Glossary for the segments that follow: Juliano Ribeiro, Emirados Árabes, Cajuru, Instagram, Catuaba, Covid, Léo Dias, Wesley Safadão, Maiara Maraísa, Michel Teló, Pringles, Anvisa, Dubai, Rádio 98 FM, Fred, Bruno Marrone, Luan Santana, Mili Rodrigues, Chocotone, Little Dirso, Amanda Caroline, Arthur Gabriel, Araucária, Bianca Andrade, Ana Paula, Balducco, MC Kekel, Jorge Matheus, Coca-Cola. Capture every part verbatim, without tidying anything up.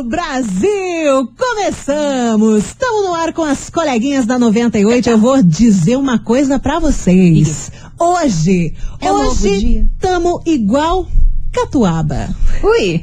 Alô, Brasil! Começamos! Estamos no ar com as coleguinhas da noventa e oito. Eu vou dizer uma coisa pra vocês. Hoje, é hoje, tamo igual Catuaba. Ui!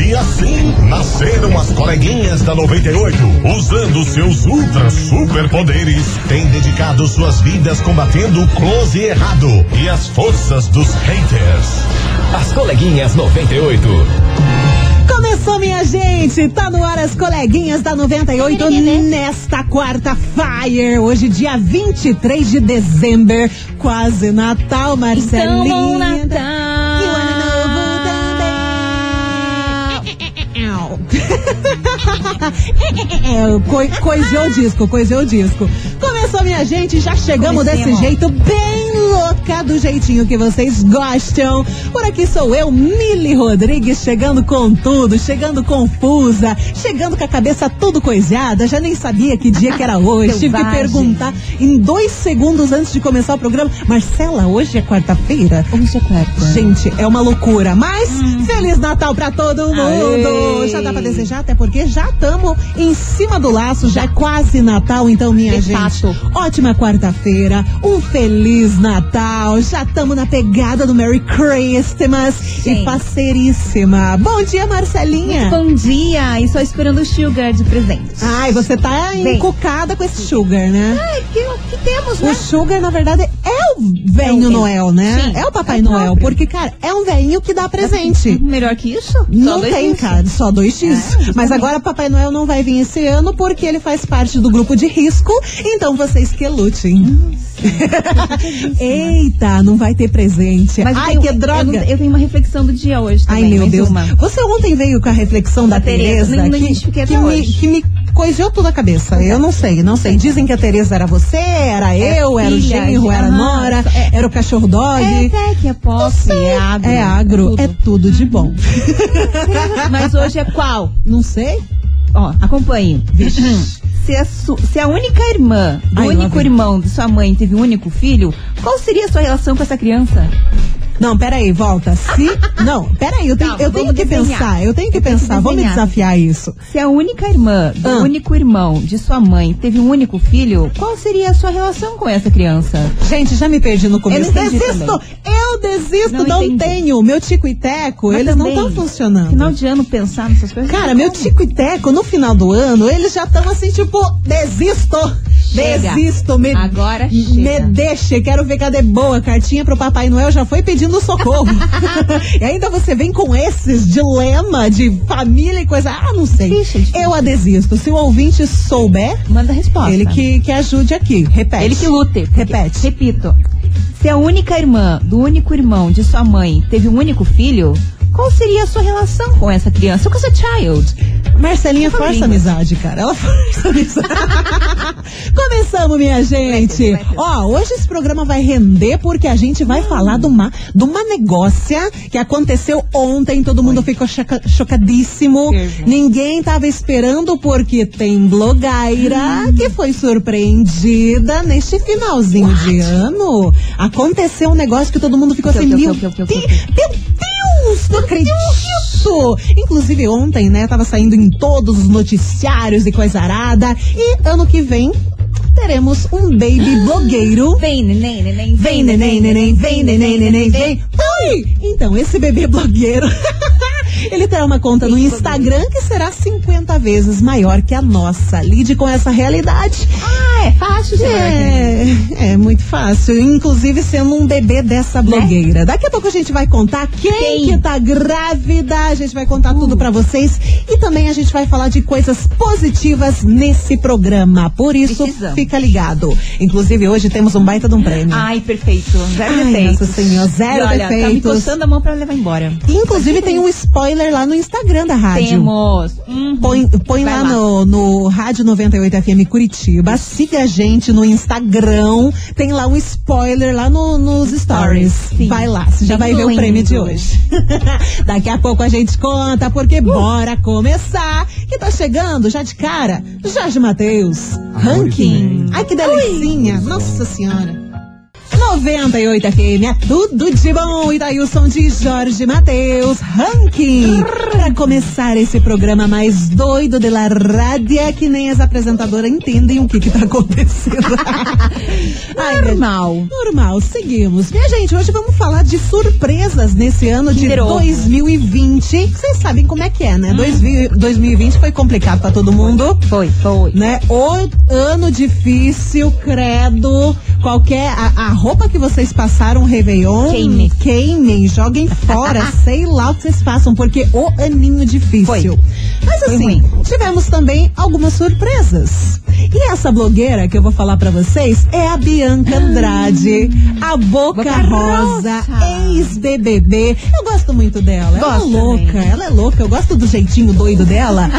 E assim nasceram as coleguinhas da noventa e oito, usando seus ultra superpoderes, têm dedicado suas vidas combatendo o close e errado e as forças dos haters. As coleguinhas noventa e oito. Começou, minha gente, tá no ar as coleguinhas da noventa e oito nesta quarta-feira, hoje dia vinte e três de dezembro, quase Natal, Marcelinha. Então, bom Natal. Co- coisou o disco, coisou o disco. Começou, minha gente, já chegamos Comecemos. desse jeito, bem louca, do jeitinho que vocês gostam. Por aqui sou eu, Mili Rodrigues, chegando com tudo, chegando confusa, chegando com a cabeça tudo coisada, já nem sabia que dia que era hoje, tive que perguntar em dois segundos antes de começar o programa. Marcela, hoje é quarta-feira? Hoje é quarta. Gente, é uma loucura, mas hum. Feliz Natal pra todo mundo. Aê. Já dá pra desejar, até porque já estamos em cima do laço, já é quase Natal, então, minha de gente, fato. Ótima quarta-feira, um Feliz Natal, já estamos na pegada do Merry Christmas. Sim. E parceiríssima. Bom dia, Marcelinha. Muito bom dia, e só esperando o sugar de presente. Ai, você tá Bem. encucada com esse sugar, né? Ai, que, que temos, né? O sugar, na verdade, é o velhinho é Noel, né? Sim. É o Papai é Noel, próprio. Porque, cara, é um velhinho que dá presente. Melhor que isso? Não só dois tem, isso. cara, só dois x. É, mas agora Papai Noel não vai vir esse ano porque ele faz parte do grupo de risco, então vocês que lutem. Nossa, eita, não vai ter presente. Mas ai, eu, que droga. Eu, eu tenho uma reflexão do dia hoje também. Ai, meu Deus. Uma. Você ontem veio com a reflexão da, da Tereza, Tereza que, que, que, me, que me coisou toda a cabeça. Eu não sei, não sei. Dizem que a Tereza era você, era é eu, filha, era o genro, era a nora, é, era o cachorro dog. É até que é posse, é agro. É agro, é tudo, é tudo de bom. Mas hoje é qual? Não sei. Ó, acompanhe. Se a, su, se a única irmã, o único irmão de sua mãe teve um único filho, qual seria a sua relação com essa criança? Não, peraí, volta. Se. Não, peraí, eu tenho, Calma, eu tenho que desenhar. pensar. Eu tenho que eu pensar, tenho que vou me desafiar isso. Se a única irmã, o ah. único irmão de sua mãe teve um único filho, qual seria a sua relação com essa criança? Gente, já me perdi no começo. Eu desisto! Também. Eu desisto, não, não tenho. Meu tico e teco, mas eles também não estão funcionando. Final de ano pensar nessas coisas. Cara, meu como? tico e teco, no final do ano, eles já estão assim, tipo, desisto! Chega. Desisto, me, Agora chega. me deixa, quero ver cadê boa. Cartinha pro Papai Noel já foi pedindo socorro. E ainda você vem com esses dilema de família e coisa. Ah, não sei. Vixe, eu a desisto. Se o ouvinte souber, manda a resposta. Ele que, que ajude aqui. Repete. Ele que lute. Repete. Repito. Se a única irmã do único irmão de sua mãe teve um único filho, qual seria a sua relação com essa criança? Com essa child? Marcelinha força a amizade, cara. Ela força a amizade. Começamos, minha gente. Ó, hoje esse programa vai render porque a gente vai hum. falar de uma, de uma negócia que aconteceu ontem. Todo mundo Oi. ficou choca, chocadíssimo. Perfeito. Ninguém tava esperando porque tem blogueira hum. que foi surpreendida neste finalzinho What? de ano. Aconteceu um negócio que todo mundo ficou assim, meu Deus, não acredito. Inclusive ontem, né, tava saindo em todos os noticiários e coisa arada. E ano que vem teremos um baby blogueiro. Vem neném, neném, vem neném, neném, vem neném, neném, vem. Oi! Então, esse bebê blogueiro... Ele terá uma conta no Instagram que será cinquenta vezes maior que a nossa. Lide com essa realidade. Ah, é fácil, gente. É, é muito fácil. Inclusive sendo um bebê dessa blogueira. Né? Daqui a pouco a gente vai contar quem, quem que tá grávida. A gente vai contar uh. tudo pra vocês. E também a gente vai falar de coisas positivas nesse programa. Por isso, Precisamos. fica ligado. Inclusive, hoje temos um baita de um prêmio. Ai, perfeito. Zero defeitos. Nossa Senhora, zero defeitos. Olha, tá me coçando a mão pra levar embora. Inclusive, tem um spoiler spoiler lá no Instagram da rádio. Temos. Uhum. Põe, põe lá, lá. No, no Rádio noventa e oito F M Curitiba. Siga a gente no Instagram. Tem lá um spoiler lá no, nos stories. Sim. Vai lá, você já vai ver o prêmio de hoje. Daqui a pouco a gente conta, porque uh. bora começar. Que tá chegando já de cara, Jorge Matheus. Ranking. Ai, que delicinha. Ui. Nossa Senhora. noventa e oito F M, é tudo de bom. E daí o som de Jorge Matheus, Ranking. Pra começar esse programa mais doido de la rádio, que nem as apresentadoras entendem o que que tá acontecendo. Normal. Ai, normal, seguimos. Minha gente, hoje vamos falar de surpresas nesse ano de dois mil e vinte. Vocês sabem como é que é, né? Hum. dois mil e vinte foi complicado pra todo mundo. Foi, foi. Né? O ano difícil, credo. Qualquer, a, a roupa que vocês passaram o Réveillon, queimem, queimem, joguem fora, sei lá o que vocês façam, porque o aninho difícil. Foi. Mas foi assim, ruim. Tivemos também algumas surpresas. E essa blogueira que eu vou falar pra vocês é a Bianca Andrade, a Boca, Boca Rosa, ex-B B B. Eu gosto muito dela, ela gosto é louca, também. Ela é louca, eu gosto do jeitinho doido dela.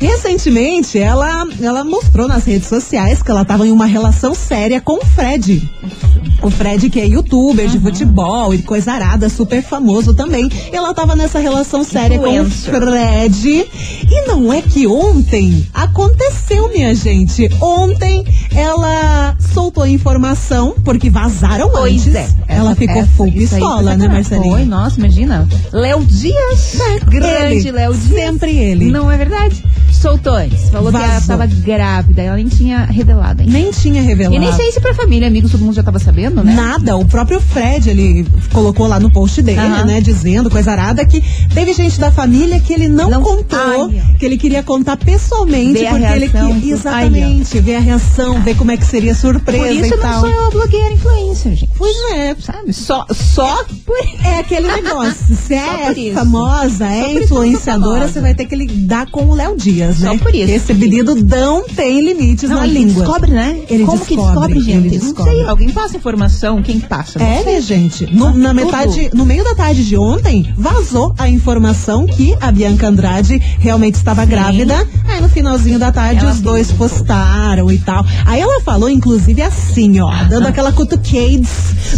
Recentemente, ela, ela mostrou nas redes sociais que ela tava em uma relação séria com o Fred. O Fred, que é youtuber, uhum, de futebol e coisa arada, super famoso também. Ela tava nessa relação séria com o Fred. E não é que ontem aconteceu, minha gente. Ontem ela soltou a informação, porque vazaram pois antes. É. Ela ficou peça, full pistola, né, Marcelinha? Foi, nossa, imagina. Léo Dias. É, grande Léo Dias. Sempre ele. Não é verdade? Soltou antes. Falou Vazou. que ela tava grávida. Ela nem tinha revelado. Hein? Nem tinha revelado. E nem sei se pra família, amigos, todo mundo já tava sabendo, né? Nada. O próprio Fred, ele colocou lá no post dele, uhum, né? Dizendo, coisa arada, que teve gente da família que ele não, não contou. Ai, que ele queria contar pessoalmente. Ver porque a reação, ele que... Exatamente. Ai, ver a reação, ah. ver como é que seria a surpresa e tal. Por isso eu não sou eu a blogueira influencer, gente. Pois é. Sabe? Só, só por... É aquele negócio. Se é famosa, é influenciadora, você vai ter que lidar com o Léo Dias. Só né? por isso. Esse pedido não tem limites não, na ele língua. Descobre, né? Ele Como descobre, que descobre, gente? Ele descobre. Não sei, alguém passa informação, quem passa? Não é, sei. né, gente? No, na metade, no meio da tarde de ontem, vazou a informação que a Bianca Andrade realmente estava Sim. grávida. Aí no finalzinho da tarde, ela os dois postaram e tal. Aí ela falou, inclusive, assim, ó, ah, dando ah. aquela cutucades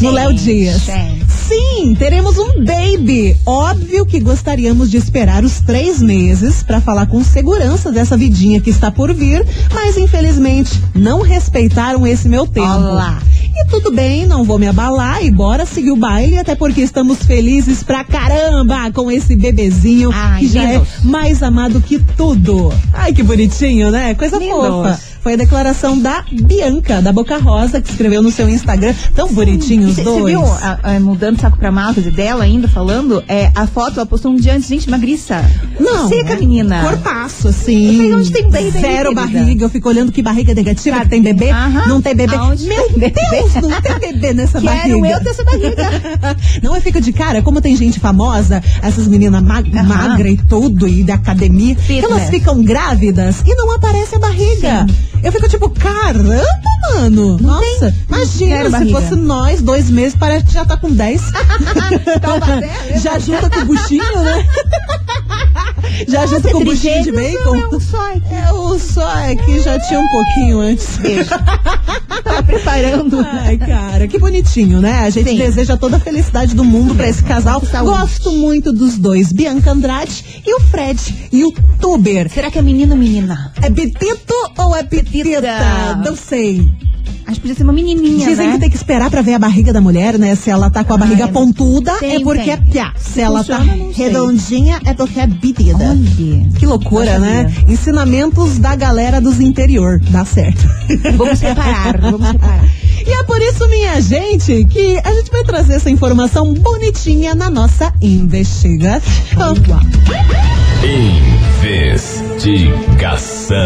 no Léo Dias. Gente. Sim, teremos um baby. Óbvio que gostaríamos de esperar os três meses pra falar com segurança dessa vidinha que está por vir, mas infelizmente não respeitaram esse meu tempo. Olá. E tudo bem, não vou me abalar e bora seguir o baile, até porque estamos felizes pra caramba com esse bebezinho Ai, que já lindo. é mais amado que tudo. Ai, que bonitinho, né? Coisa lindo. fofa. Foi a declaração da Bianca, da Boca Rosa, que escreveu no seu Instagram. Tão Sim. bonitinho os dois. Você viu, a, a, mudando saco pra mata dela ainda, falando, é, a foto, ela postou um dia antes, gente, magriça. Não. Seca, é, menina. Corpaço, assim. Mas onde tem bebê? Zero aí, barriga. Eu fico olhando que barriga negativa, que tem bebê. Aham. Não tem bebê. Aonde Meu tem Deus, bebê? não tem bebê nessa Quero barriga. Quero eu ter essa barriga. Não, eu fico de cara, como tem gente famosa, essas meninas mag magras e tudo, e da academia, Fitness. elas ficam grávidas e não aparece a barriga. Sim. Eu fico tipo, caramba, mano. Não Nossa, tem, imagina se barriga. fosse nós, dois meses, parece que já tá com dez. Já junta com o buchinho, né? Já Nossa, junta com o buchinho de bacon. Não, é um só aqui. É o só aqui, já tinha um pouquinho antes. Beijo. Tava preparando. Ai, cara, que bonitinho, né? A gente Sim. deseja toda a felicidade do mundo pra esse casal. Saúde. Gosto muito dos dois, Bianca Andrade e o Fred, youtuber. Será que é menino ou menina? É betito ou é petita? Não sei. Acho que podia ser uma menininha, Dizem né? que tem que esperar pra ver a barriga da mulher, né? Se ela tá com a barriga Ai, pontuda, sei, é porque tem. é piá. Se, Se ela funciona, tá redondinha, sei. é porque é bitida. Olha. Que loucura, Olha. né? Ensinamentos da galera dos interior. Dá certo. Vamos separar, vamos separar. E é por isso, minha gente, que a gente vai trazer essa informação bonitinha na nossa investigação. Investigação.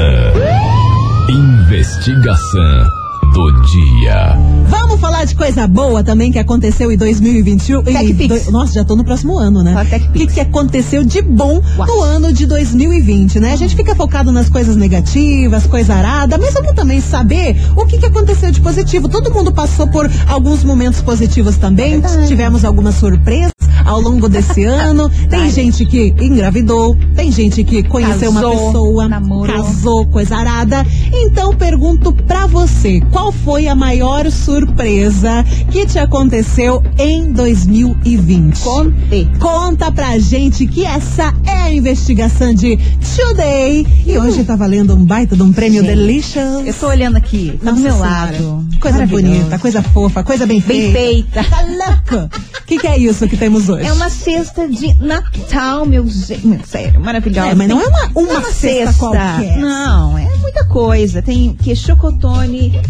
Investigação. do dia. Vamos falar de coisa boa também que aconteceu em dois mil e vinte e um. E do, nossa, já tô no próximo ano, né? O que, que aconteceu de bom What? no ano de dois mil e vinte, né? A gente fica focado nas coisas negativas, coisa arada, mas vamos também saber o que, que aconteceu de positivo. Todo mundo passou por alguns momentos positivos também. É Tivemos algumas surpresas. ao longo desse ano. Tem gente que engravidou, tem gente que conheceu casou, uma pessoa, namorou, casou, coisa arada. Então pergunto pra você, qual foi a maior surpresa que te aconteceu em dois mil e vinte? Conte. Conta pra gente, que essa é a investigação de Today. E uhum. hoje tá valendo um baita de um prêmio delicious. Eu tô olhando aqui, tá do meu lado. Coisa bonita, coisa fofa, coisa bem feita. Bem feita. Tá louco? O que, que é isso que temos hoje? É uma cesta de Natal, meu gente. Sério, maravilhosa. É, mas não é uma, uma, uma cesta, cesta qualquer. Não, é muita coisa. Tem que chocotone,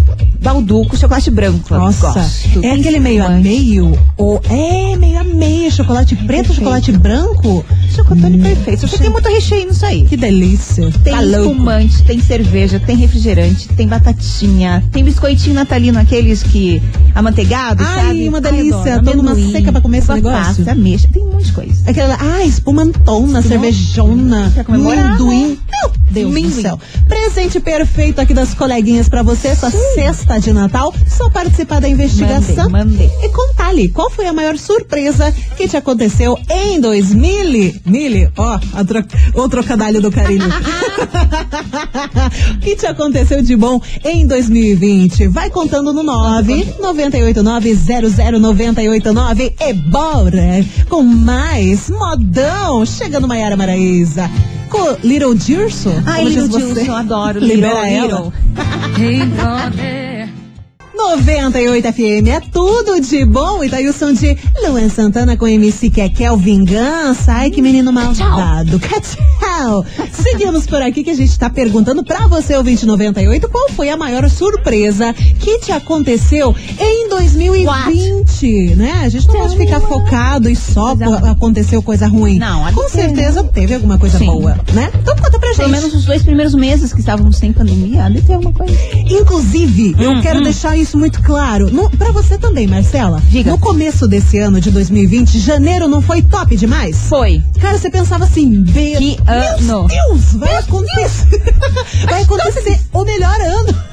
Balducco, chocolate branco. Nossa, gosto. É aquele meio a meio? Ou é meio a meio, chocolate preto, perfeito. Chocolate branco? Chocotone hum. perfeito. Só que tem muito recheio nisso aí. Que delícia. Tem tá espumante, louco. Tem cerveja, tem refrigerante, tem batatinha, tem biscoitinho natalino, aqueles que amanteigado, ai, sabe? Ai, uma delícia. Ai, tô numa seca pra comer esse negócio. Passa, mexa, tem um monte de coisa. Aquela, ah, espumantona, cervejona, amendoim. Meu Deus Minduim. do céu. Presente perfeito aqui das coleguinhas pra você, essa cesta de Natal. Só participar da investigação. Mandei, mandei. E contar ali, qual foi a maior surpresa que te aconteceu em dois mil? Mili, ó, a tro, o trocadilho do carinho. O que te aconteceu de bom em dois mil e vinte? Vai contando no nove nove oito nove zero zero nove oito nove e bora com mais modão. Chega no Maiara Maraísa. Com Little Dirso. Ai, Little Dirso, adoro. Libera Little. noventa e oito F M, é tudo de bom. E daí o som de Luan Santana com M C Kekel, Vingança. Ai, que menino malvado. Tchau. Seguimos por aqui, que a gente tá perguntando pra você, ouvinte noventa e oito, qual foi a maior surpresa que te aconteceu em dois mil e vinte, What? né? A gente não pode ficar focado e só aconteceu coisa ruim. Não, com certeza teve alguma coisa Sim. boa, né? Então conta pra gente. Pelo menos os dois primeiros meses que estávamos sem pandemia, deve ter alguma coisa. Inclusive, hum, eu quero hum. deixar isso muito claro, no, pra você também, Marcela. Diga. No começo desse ano de dois mil e vinte, janeiro não foi top demais? Foi. Cara, você pensava assim, be... que ano? Meu Deus, vai Deus acontecer. Deus. Vai acontecer o melhor ano.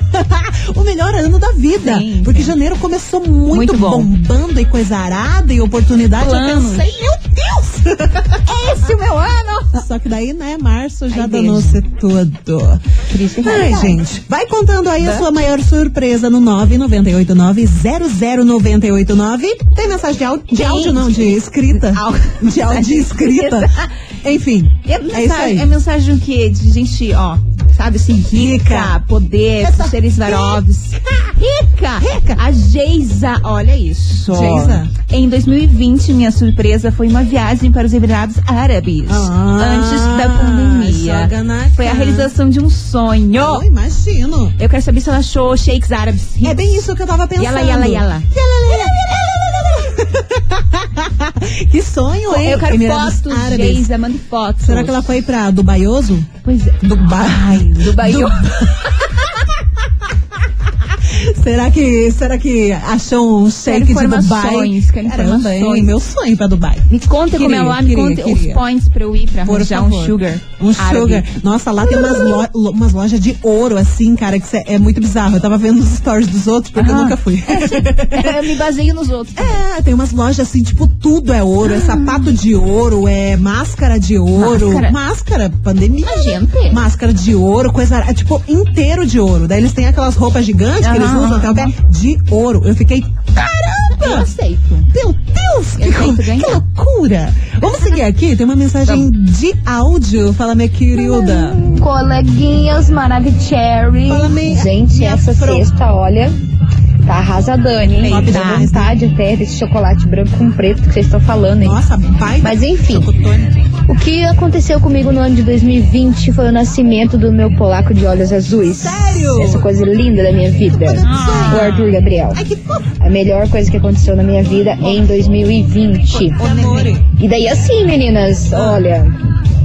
O melhor ano da vida. Sim, porque sim. janeiro começou muito, muito bom. bombando e coisa arada e oportunidade. Planos. Eu pensei, meu Deus! É esse o meu ano! Só que daí, né, março já danou-se tudo. Triste Ai, verdade. gente. Vai contando aí But... a sua maior surpresa no nove nove oito nove zero zero nove oito nove. Tem mensagem de áudio, de áudio não, de escrita. De áudio escrita. Enfim, é mensagem, é isso aí. É mensagem do quê? De gente, ó, sabe assim, rica, rica poder, seres varovs. Rica, rica! A Geisa, olha isso. Geisa? Em dois mil e vinte, minha surpresa foi uma viagem para os Emirados Árabes. Ah, antes da pandemia. Foi a realização de um sonho. Eu imagino. Eu quero saber se ela achou shakes árabes. Hits. É bem isso que eu tava pensando. Yala, yala, yala. Yala, yala, yala. Que sonho, hein? Eu quero fotos, Geisa, manda fotos. Será que ela foi pra Dubaioso? Pois é. Dubai. Dubaioso. Será que, será que achou um shake de Dubai? Quero informações. Meu sonho pra Dubai. Me conta como é lá, me conta os points pra eu ir pra arranjar um sugar. Um sugar. Nossa, lá tem umas, lo, umas lojas de ouro, assim, cara, que cê, é muito bizarro. Eu tava vendo os stories dos outros, porque ah, eu nunca fui. É, eu me baseio nos outros. É, tem umas lojas assim, tipo, tudo é ouro. É sapato de ouro, é máscara de ouro. Máscara? Máscara, pandemia. Gente. Máscara de ouro, coisa, é, tipo, inteiro de ouro. Daí eles têm aquelas roupas gigantes, ah, que eles usam até o pé de ouro. Eu fiquei, caramba! Eu aceito. Meu Deus, que, co... que loucura! Vamos seguir aqui, tem uma mensagem Vamos. de áudio. Fala, minha querida. Hum, coleguinhas Maravicherry. Fala, minha... Gente, minha essa pro... cesta, olha, tá arrasadane, hein? Top tá, de tá de terra, esse chocolate branco com preto que vocês estão falando, hein? Nossa, pai. Mas enfim, o que aconteceu comigo no ano de dois mil e vinte foi o nascimento do meu polaco de olhos azuis. Sério? Essa coisa linda da minha vida. Ah. O Arthur Gabriel. Ai, que fofo. A melhor coisa que aconteceu na minha vida em dois mil e vinte. E daí assim, meninas, olha...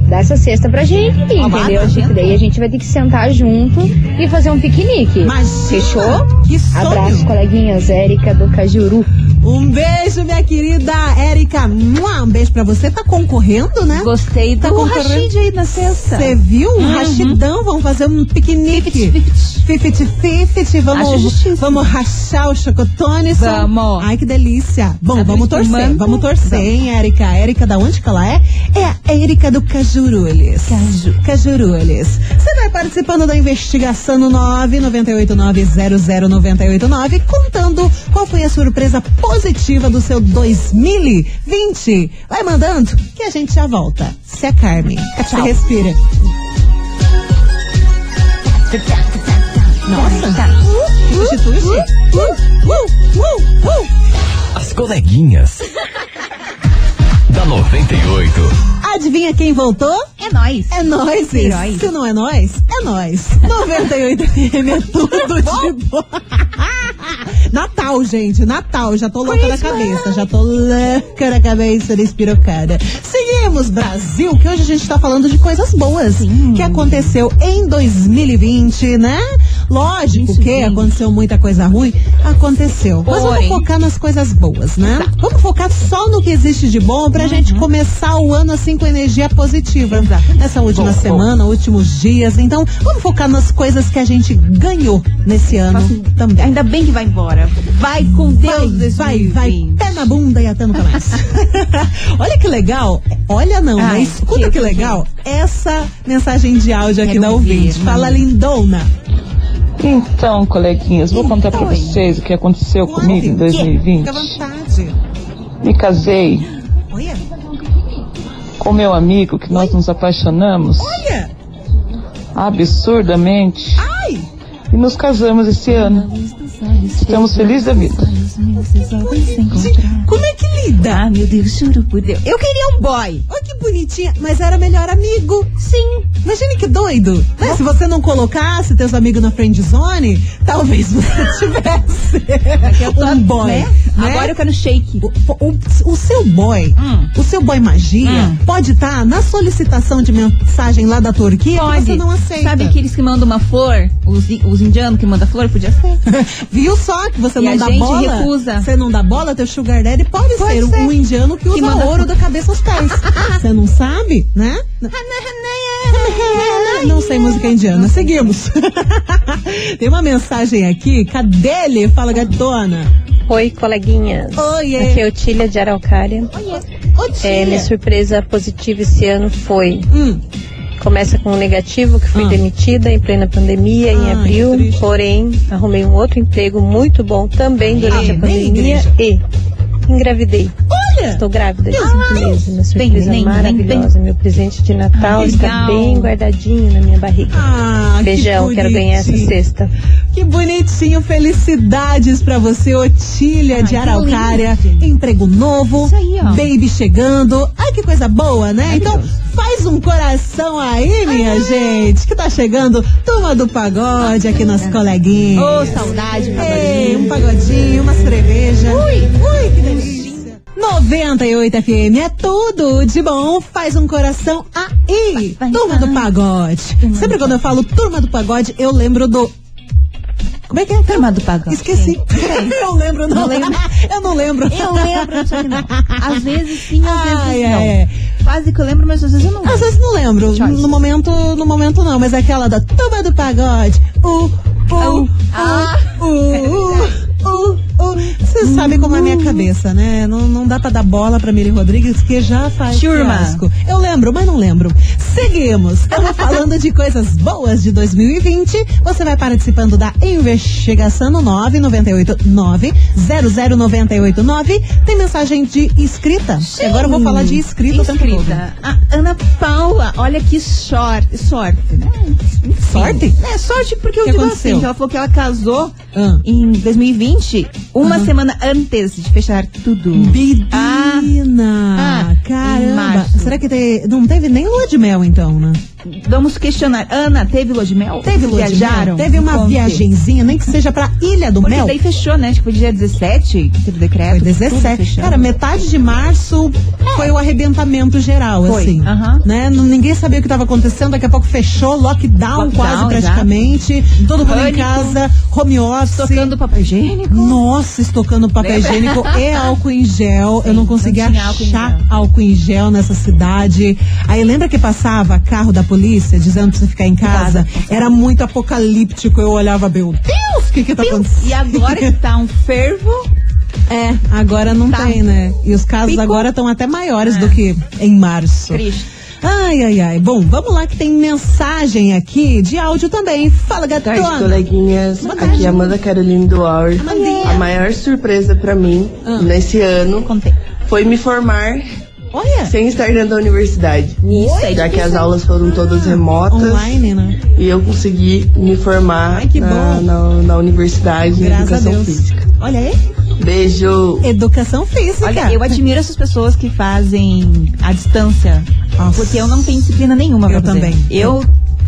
Dá essa cesta pra gente, entendeu? Acho que daí a gente vai ter que sentar junto e fazer um piquenique. Imagina, fechou? Que sonho. Abraço, coleguinhas. Érica do Cajuru. Um beijo, minha querida Érica. Um beijo pra você. Tá concorrendo, né? Gostei. Tá com o Rashid aí na sexta. Você viu? Uhum. Rashidão. Vamos fazer um piquenique. cinquenta cinquenta. Vamos, vamos rachar o chocotone. Vamos. Ai, que delícia. Bom, a vamos torcer. Manda. Vamos torcer, hein, Érica? Érica, da onde que ela é? É a Érica do Cajurules. Caju. Cajurules. Você vai participando da investigação no nove nove oito nove zero zero nove oito nove, contando qual foi a surpresa positiva do seu dois mil e vinte. Vai mandando que a gente já volta. Se a Carmen. Você respira. Nossa. As coleguinhas da noventa e oito. Adivinha quem voltou? É nós. É nós. Se não é nós, é nós. noventa e oito F M é tudo de bom. Natal, gente, Natal, já tô louca na cabeça, já tô louca na cabeça despirocada. Seguimos, Brasil, que hoje a gente tá falando de coisas boas. Sim. Que aconteceu em dois mil e vinte, né? Lógico que aconteceu muita coisa ruim, aconteceu. Mas vamos focar nas coisas boas, né? Vamos focar só no que existe de bom pra uhum. gente começar o ano assim com energia positiva. Exato. Nessa última bom, semana, bom. últimos dias. Então, vamos focar nas coisas que a gente ganhou nesse ano assim, também. Ainda bem que vai embora. Vai com Deus. Vai, vai, vai. Pé na bunda e até nunca mais. Olha que legal. Olha não, Ai, né? Escuta que, que legal. Que... Essa mensagem de áudio aqui Quero da ouvinte. Ver, Fala, lindona. Então, coleguinhas, vou então, contar pra vocês o que aconteceu pode, comigo em dois mil e vinte. Fica à vontade. Me casei Olha. com meu amigo, que Oi. nós nos apaixonamos Olha. absurdamente. Ai. E nos casamos esse ano. Estamos felizes da vida. Como é que lida? Ah, meu Deus, juro por Deus. Eu queria um boy. Olha que bonitinha, mas era melhor amigo. Sim. Imagine que doido. Né? Se você não colocasse teus amigos na friend zone, talvez você tivesse eu tô, um boy. Né? Né? Agora eu quero shake. O, o, o seu boy, hum. o seu boy magia, hum. pode estar tá na solicitação de mensagem lá da Turquia pode. que você não aceita. Sabe aqueles que mandam uma flor? Os, os indianos que mandam flor, podia ser. Viu só que você e não dá bola? Recusa. Você não dá bola, teu sugar daddy pode, pode ser, ser um indiano que usa que manda... ouro da cabeça aos pés. Você não sabe, né? Não sei música indiana. Seguimos. Tem uma mensagem aqui. Cadê ele? Fala, gatona. Oi, coleguinhas. Oi. Aqui é Otília de Araucária. Oi. É, minha surpresa positiva esse ano foi... Hum. Começa com um negativo, que fui ah. demitida em plena pandemia ah, em abril, é porém arrumei um outro emprego muito bom também durante ah, a pandemia e engravidei. Olha! Estou grávida de cinco meses, uma surpresa bem, maravilhosa. Bem. Meu presente de Natal ah, está bem guardadinho na minha barriga. Ah, Beijão, que quero ganhar essa cesta. Que bonitinho, felicidades pra você, Otília Ai, de Araucária. Lindo, emprego novo, Isso aí, ó. baby chegando. Ai, que coisa boa, né? Então, faz um coração aí, minha Ai. gente, que tá chegando. Turma do Pagode aqui nas coleguinhas. Ô, oh, saudade, pagodinho. Ei, um pagodinho, uma cerveja. Ui, ui, que delícia. noventa e oito F M é tudo de bom, faz um coração aí. Vai, vai, turma vai. do Pagode. Turma Sempre do quando eu falo Turma do Pagode, eu lembro do... Como é que é? Turma do Pagode. Esqueci. É. Eu lembro, não. não lembro. Eu não lembro. Eu lembro, não. Às vezes sim, às ah, vezes é, não. É. Quase que eu lembro, mas às vezes eu não lembro. Às vezes não lembro. Choice. No momento, no momento não, mas é aquela da Turma do Pagode. Uh, uh, ah, uh, uh, uh. Você uh, uh. sabe como é a minha cabeça, né? Não, não dá pra dar bola pra Miri Rodrigues, que já faz churrasco. Eu lembro, mas não lembro. Seguimos. Estamos falando de coisas boas de dois mil e vinte. Você vai participando da investigação no nove nove oito nove zero zero nove oito nove. Tem mensagem de escrita. Sim. Agora eu vou falar de escrita também. A Ana Paula, olha que sorte. Sorte, né? Sorte? É, sorte porque eu que digo aconteceu? assim. Ela falou que ela casou ah. em dois mil e vinte. Uma uhum. semana antes de fechar tudo. Bidina! Ah, ah, caramba! Será que te, não teve nem lua de mel então, né? vamos questionar. Ana, teve lua de mel? Teve lua de mel? Teve uma Conte. viagenzinha, nem que seja pra Ilha do Porque Mel. Daí fechou, né? Acho que foi dia dezessete que teve o decreto. Foi dezessete. Cara, metade de março é. foi o arrebentamento geral, foi. assim. Uh-huh. Né? Ninguém sabia o que estava acontecendo, daqui a pouco fechou, lockdown, lockdown quase praticamente. Exato. Todo mundo em casa, home office. Estocando papel higiênico. Nossa, estocando papel Lembra? higiênico e álcool em gel. Sim, eu não conseguia não achar álcool em, álcool em gel nessa cidade. Aí lembra que passava carro da polícia dizendo pra você ficar em casa? Era muito apocalíptico. Eu olhava, meu Deus, o que que tá acontecendo? E agora que tá um fervo. É, agora não tá. tem, né? E os casos Pico. agora estão até maiores é. do que em março. Triste. Ai, ai, ai. Bom, vamos lá que tem mensagem aqui de áudio também. Fala, gatona. Boa tarde, coleguinhas. Boa tarde. Aqui é Amanda Caroline do Aur. A maior surpresa pra mim ah. nesse ano Contei. foi me formar Olha. sem estar dentro da universidade. Isso, é já difícil. que as aulas foram todas ah, remotas. Online, né? E eu consegui me formar ai, que na, na, na universidade de educação física. Olha aí. Beijo. Educação física. Olha, eu admiro essas pessoas que fazem à distância. Nossa. Porque eu não tenho disciplina nenhuma pra Eu fazer. também. Eu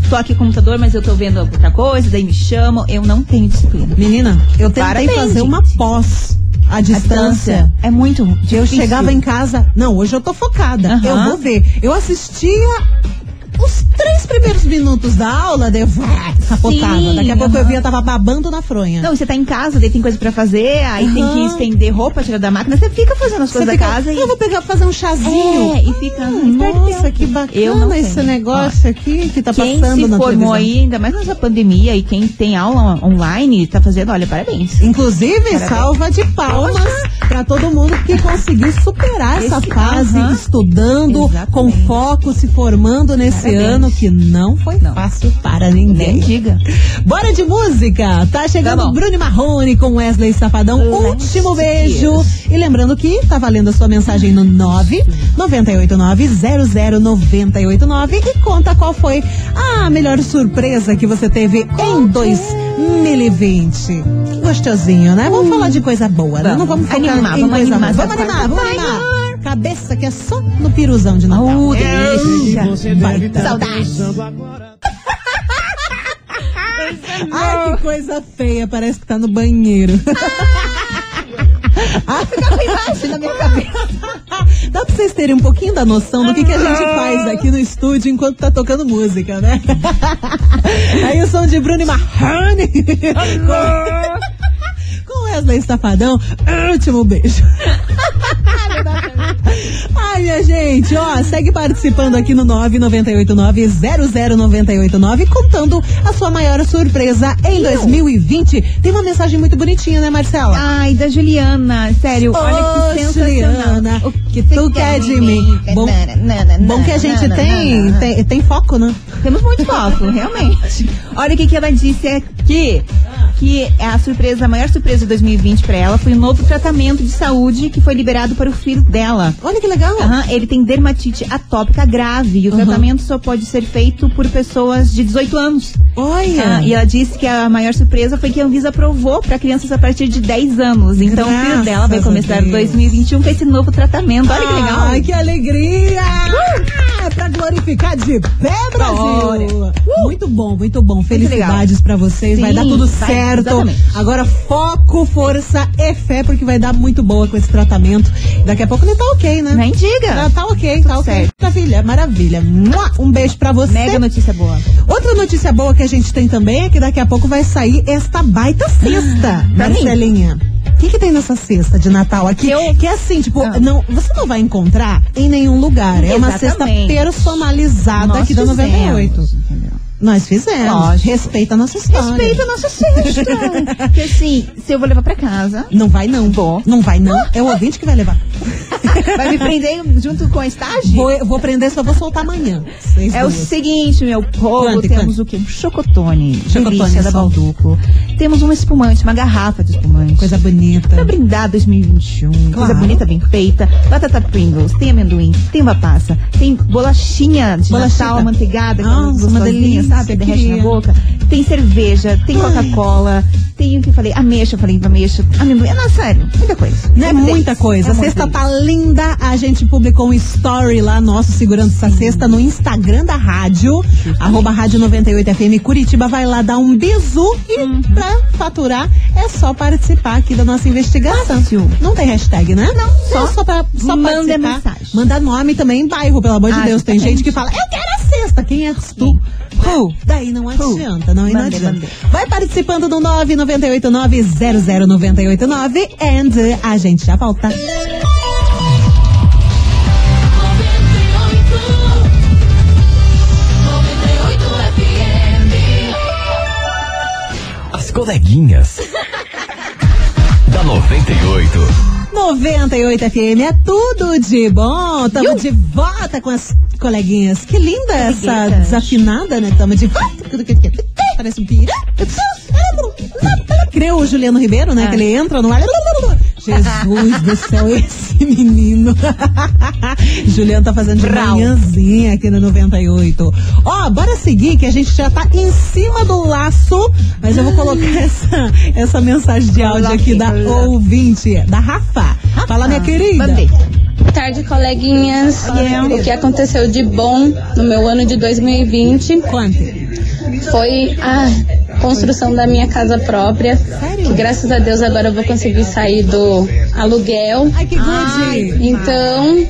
tô aqui com o computador, mas eu tô vendo outra coisa, daí me chamam. Eu não tenho disciplina. Menina, eu tentei Parabéns, fazer gente. uma pós. A distância. É muito difícil. Eu chegava em casa, não, hoje eu tô focada. Uhum. Eu vou ver. Eu assistia... Os três primeiros minutos da aula, deu capotava. Sim, Daqui a pouco uhum. eu via, tava babando na fronha. Não, você tá em casa, daí tem coisa pra fazer, aí uhum. tem que estender roupa, tirar da máquina, você fica fazendo as você coisas fica, da casa. Eu e... vou pegar, fazer um chazinho. É, e fica. Ah, nossa, que bacana esse negócio aqui que tá quem passando se na formou aí, ainda mais nessa pandemia, e quem tem aula online, tá fazendo, olha, parabéns. Inclusive, parabéns. salva de palmas Poxa. pra todo mundo que conseguiu superar esse, essa fase, uh-huh. estudando, Exatamente. com foco, se formando nesse Esse ano que não foi não. fácil para ninguém. Nem diga. Bora de música. Tá chegando tá Bruno Marrone com Wesley Safadão. Leste Último beijo. Deus. E lembrando que tá valendo a sua mensagem no nove nove oito nove zero zero nove oito nove e conta qual foi a melhor surpresa que você teve em dois mil e vinte. Gostosinho, né? Vamos hum. falar de coisa boa, né? Vamos. Não vamos falar animar, em vamos coisa animar, boa. Vamos animar, vamos animar. Cabeça que é só no piruzão de Natal. Oh, delícia. Vai tá saudades. Ai, que coisa feia. Parece que tá no banheiro. Ah, fica com imagem na minha cabeça. Dá pra vocês terem um pouquinho da noção do que, que a gente faz aqui no estúdio enquanto tá tocando música, né? Aí o som de Bruno Marrone. Com Wesley Safadão, último beijo. Ai, minha gente, ó, segue participando aqui no nove nove oito nove zero zero nove oito nove, contando a sua maior surpresa em dois mil e vinte. Tem uma mensagem muito bonitinha, né, Marcela? Ai, da Juliana, sério, oh, olha que sensacional. Juliana, o que tu quer de mim? Bom, bom que a gente tem, tem, tem foco, né? Temos muito foco, realmente. Olha o que, que ela disse aqui, que a surpresa, a maior surpresa de dois mil e vinte pra ela foi um novo tratamento de saúde que foi liberado para o filho dela. Olha que legal. Uhum, ele tem dermatite atópica grave e o uhum. tratamento só pode ser feito por pessoas de dezoito anos. Olha! Uhum, e ela disse que a maior surpresa foi que a Anvisa aprovou para crianças a partir de dez anos. Então Graças o filho dela vai começar dois mil e vinte e um com esse novo tratamento. Olha ah, que legal. Ai, que alegria! Uh! Ah, pra glorificar de pé, Brasil! Uh! Muito bom, muito bom. Felicidades para vocês. Sim, vai dar tudo vai, certo. Exatamente. Agora foco, força e fé, porque vai dar muito boa com esse tratamento. Daqui a pouco ele tá ok, né? Nem diga. Tá, tá ok, Tudo tá ok. Certo. Maravilha, maravilha. Um beijo pra você. Mega notícia boa. Outra notícia boa que a gente tem também é que daqui a pouco vai sair esta baita cesta, ah, Marcelinha. O que, que tem nessa cesta de Natal aqui? Eu... Que é assim, tipo, ah. não, você não vai encontrar em nenhum lugar. É Exatamente. uma cesta personalizada Nós aqui da noventa e oito. Nós fizemos. Lógico. Respeita a nossa história. Respeita a nossa cesta. Porque assim, se eu vou levar pra casa... Não vai não. Vou. Não vai não. Ah. É o ouvinte que vai levar. Vai me prender junto com a estágio? Vou, vou prender, só vou soltar amanhã. Seis é duas. O seguinte, meu povo, quanto, temos quanto? o quê? Um chocotone, delícia da Balducco. Temos um espumante, uma garrafa de espumante. Coisa bonita. Pra brindar dois mil e vinte e um. Claro. Coisa bonita, bem feita. Batata Pringles, tem amendoim, tem uva passa, tem bolachinha de Bolachita. Natal, manteigada. Nossa, uma delícia. sabe? Derrete na boca. Tem cerveja, tem Coca-Cola, tem o que eu falei, ameixa, eu falei, ameixa, amendoim. Não, sério, muita coisa. Não é muita coisa. A cesta tá linda. A gente publicou um story lá nosso, segurando essa cesta, no Instagram da rádio, arroba Rádio noventa e oito F M Curitiba. Vai lá dar um bisu e uhum. pra faturar é só participar aqui da nossa investigação. Fácil. Não tem hashtag, né? Não, só, só, só pra só manda mensagem. Manda nome também em bairro, pelo amor de ah, Deus. Tem gente que fala, eu quero a cesta. Quem és tu? Uh, daí não adianta, uh, não, não adianta. Mandei. Vai participando do nove nove oito nove zero zero nove oito nove and a gente já volta. As coleguinhas da noventa e oito. noventa e oito F M, é tudo de bom. Tamo de volta com as coleguinhas. Que linda essa desafinada, né? Tamo de volta. Parece um pirata. Creu o Juliano Ribeiro, né? Ah. Que ele entra no ar. Jesus do céu, esse menino. Juliano tá fazendo de manhãzinha aqui no noventa e oito. Ó, oh, bora seguir que a gente já tá em cima do laço, mas eu vou colocar essa, essa mensagem de áudio aqui da ouvinte, da Rafa. Rafa. Fala, minha querida. Mandei. Boa tarde, coleguinhas. O que aconteceu de bom no meu ano de dois mil e vinte? Quanto? Foi a construção da minha casa própria. Sério? Que graças a Deus agora eu vou conseguir sair do aluguel. Ai, que good! Então,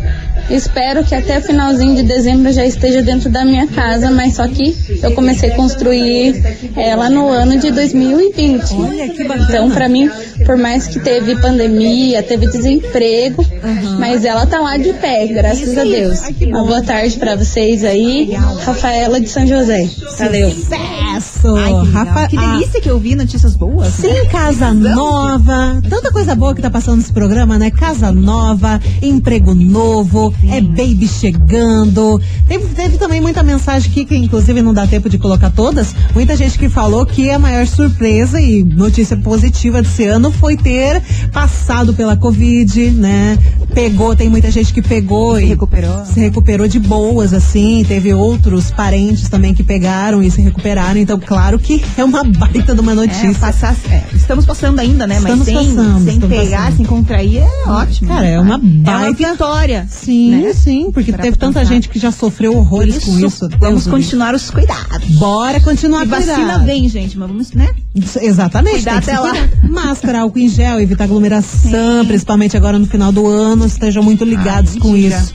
espero que até finalzinho de dezembro eu já esteja dentro da minha casa, mas só que eu comecei a construir ela no ano de dois mil e vinte. Olha, que bacana. Então, pra mim, por mais que teve pandemia, teve desemprego, uhum. mas ela tá lá de pé, graças Isso. a Deus. Ai, uma boa tarde pra vocês aí. Legal. Rafaela de São José. Valeu. Sucesso! Ai, que, Rafa... que delícia ah. que eu vi notícias boas. Sim, né? Casa nova, tanta coisa boa que tá passando nesse programa, né? Casa nova, emprego novo. É baby chegando. Teve, teve também muita mensagem aqui, que inclusive não dá tempo de colocar todas. Muita gente que falou que a maior surpresa e notícia positiva desse ano foi ter passado pela Covid, né? Pegou, tem muita gente que pegou se e recuperou. Se recuperou de boas, assim. Teve outros parentes também que pegaram e se recuperaram. Então, claro que é uma baita de uma notícia. É, passar, é, estamos passando ainda, né? Estamos Mas sem, passando, sem pegar, passando. Sem contrair, é ótimo. Cara, é uma baita. É uma vitória. Sim. Sim, né? sim, porque pra teve pra tanta pensar. Gente que já sofreu horrores isso, com isso. Vamos continuar os cuidados. Bora continuar cuidando. Vacina vem, gente, mas vamos, né? Isso, exatamente. Cuidar até lá. Máscara, álcool em gel, evitar aglomeração, sim. principalmente agora no final do ano, estejam muito ligados ah, com isso.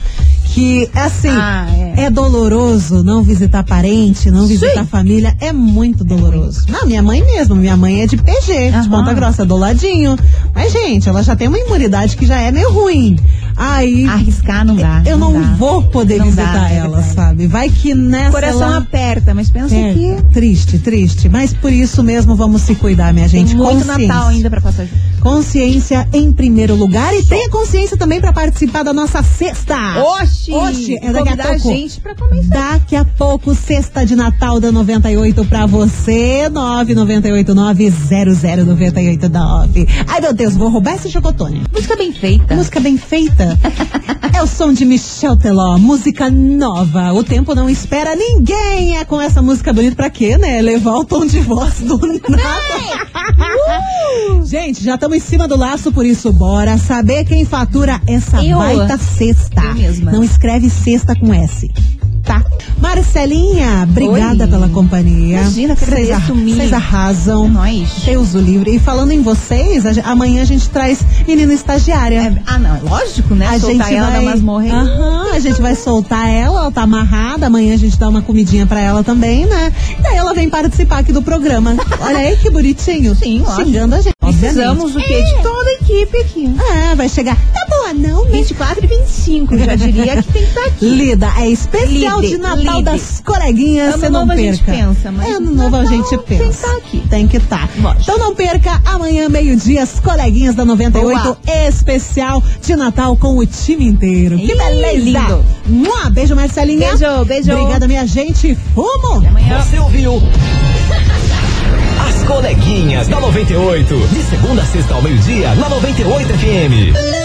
Que, assim, ah, é. é doloroso não visitar parente, não visitar Sim. família, é muito doloroso. Não, minha mãe mesmo, minha mãe é de P G, uhum. de Ponta Grossa, do ladinho. Mas, gente, ela já tem uma imunidade que já é meio ruim. Aí... Arriscar não dá. Eu não, não dá. vou poder não visitar dá, ela, é sabe? Vai que nessa... O coração ela... aperta, mas pensa é. que... Triste, triste. Mas por isso mesmo vamos se cuidar, minha gente. Tem muito Natal ainda pra passar. Consciência em primeiro lugar e tenha consciência também pra participar da nossa sexta. Oxe! Oxi, é daqui a pouco. Gente pra daqui a pouco, sexta de Natal da noventa e oito pra você. nove nove oito nove zero zero nove oito nove. Ai, meu Deus, vou roubar esse chocotone. Música bem feita. Música bem feita. É o som de Michel Teló, música nova. O tempo não espera ninguém. É com essa música bonita pra quê, né? Levar o tom de voz do nada. uh! Gente, já estamos em cima do laço, por isso bora saber quem fatura essa eu. baita sexta. Eu mesma. Não escreve sexta com S. Tá. Marcelinha, obrigada Oi. pela companhia. Imagina, que vocês arrasam. É nóis. Deus o livre. E falando em vocês, a, amanhã a gente traz menina estagiária. É, ah, não, lógico, né? A soltar gente ela vai, da masmorra. Uh-huh, a gente vai soltar ela, ela tá amarrada. Amanhã a gente dá uma comidinha pra ela também, né? E daí ela vem participar aqui do programa. Olha aí que bonitinho. Sim, ó. Xingando a gente. Precisamos o quê? É. De toda a equipe aqui. Ah, vai chegar. Tá boa, não? vinte e quatro e vinte e cinco, já diria que tem que estar tá aqui. Lida, é especial. De Natal Libre. Das coleguinhas, você não perca. A gente pensa, mas ano novo Natal a gente pensa. Tem que estar aqui. Tem que estar. Então não perca, amanhã, meio-dia, as coleguinhas da noventa e oito, Olá. especial de Natal com o time inteiro. Que beleza! Lindo. Mua, beijo, Marcelinha. Beijo, beijo. Obrigada, minha gente. Fumo! Até amanhã. Você ouviu? As coleguinhas da noventa e oito, de segunda a sexta ao meio-dia, na noventa e oito F M.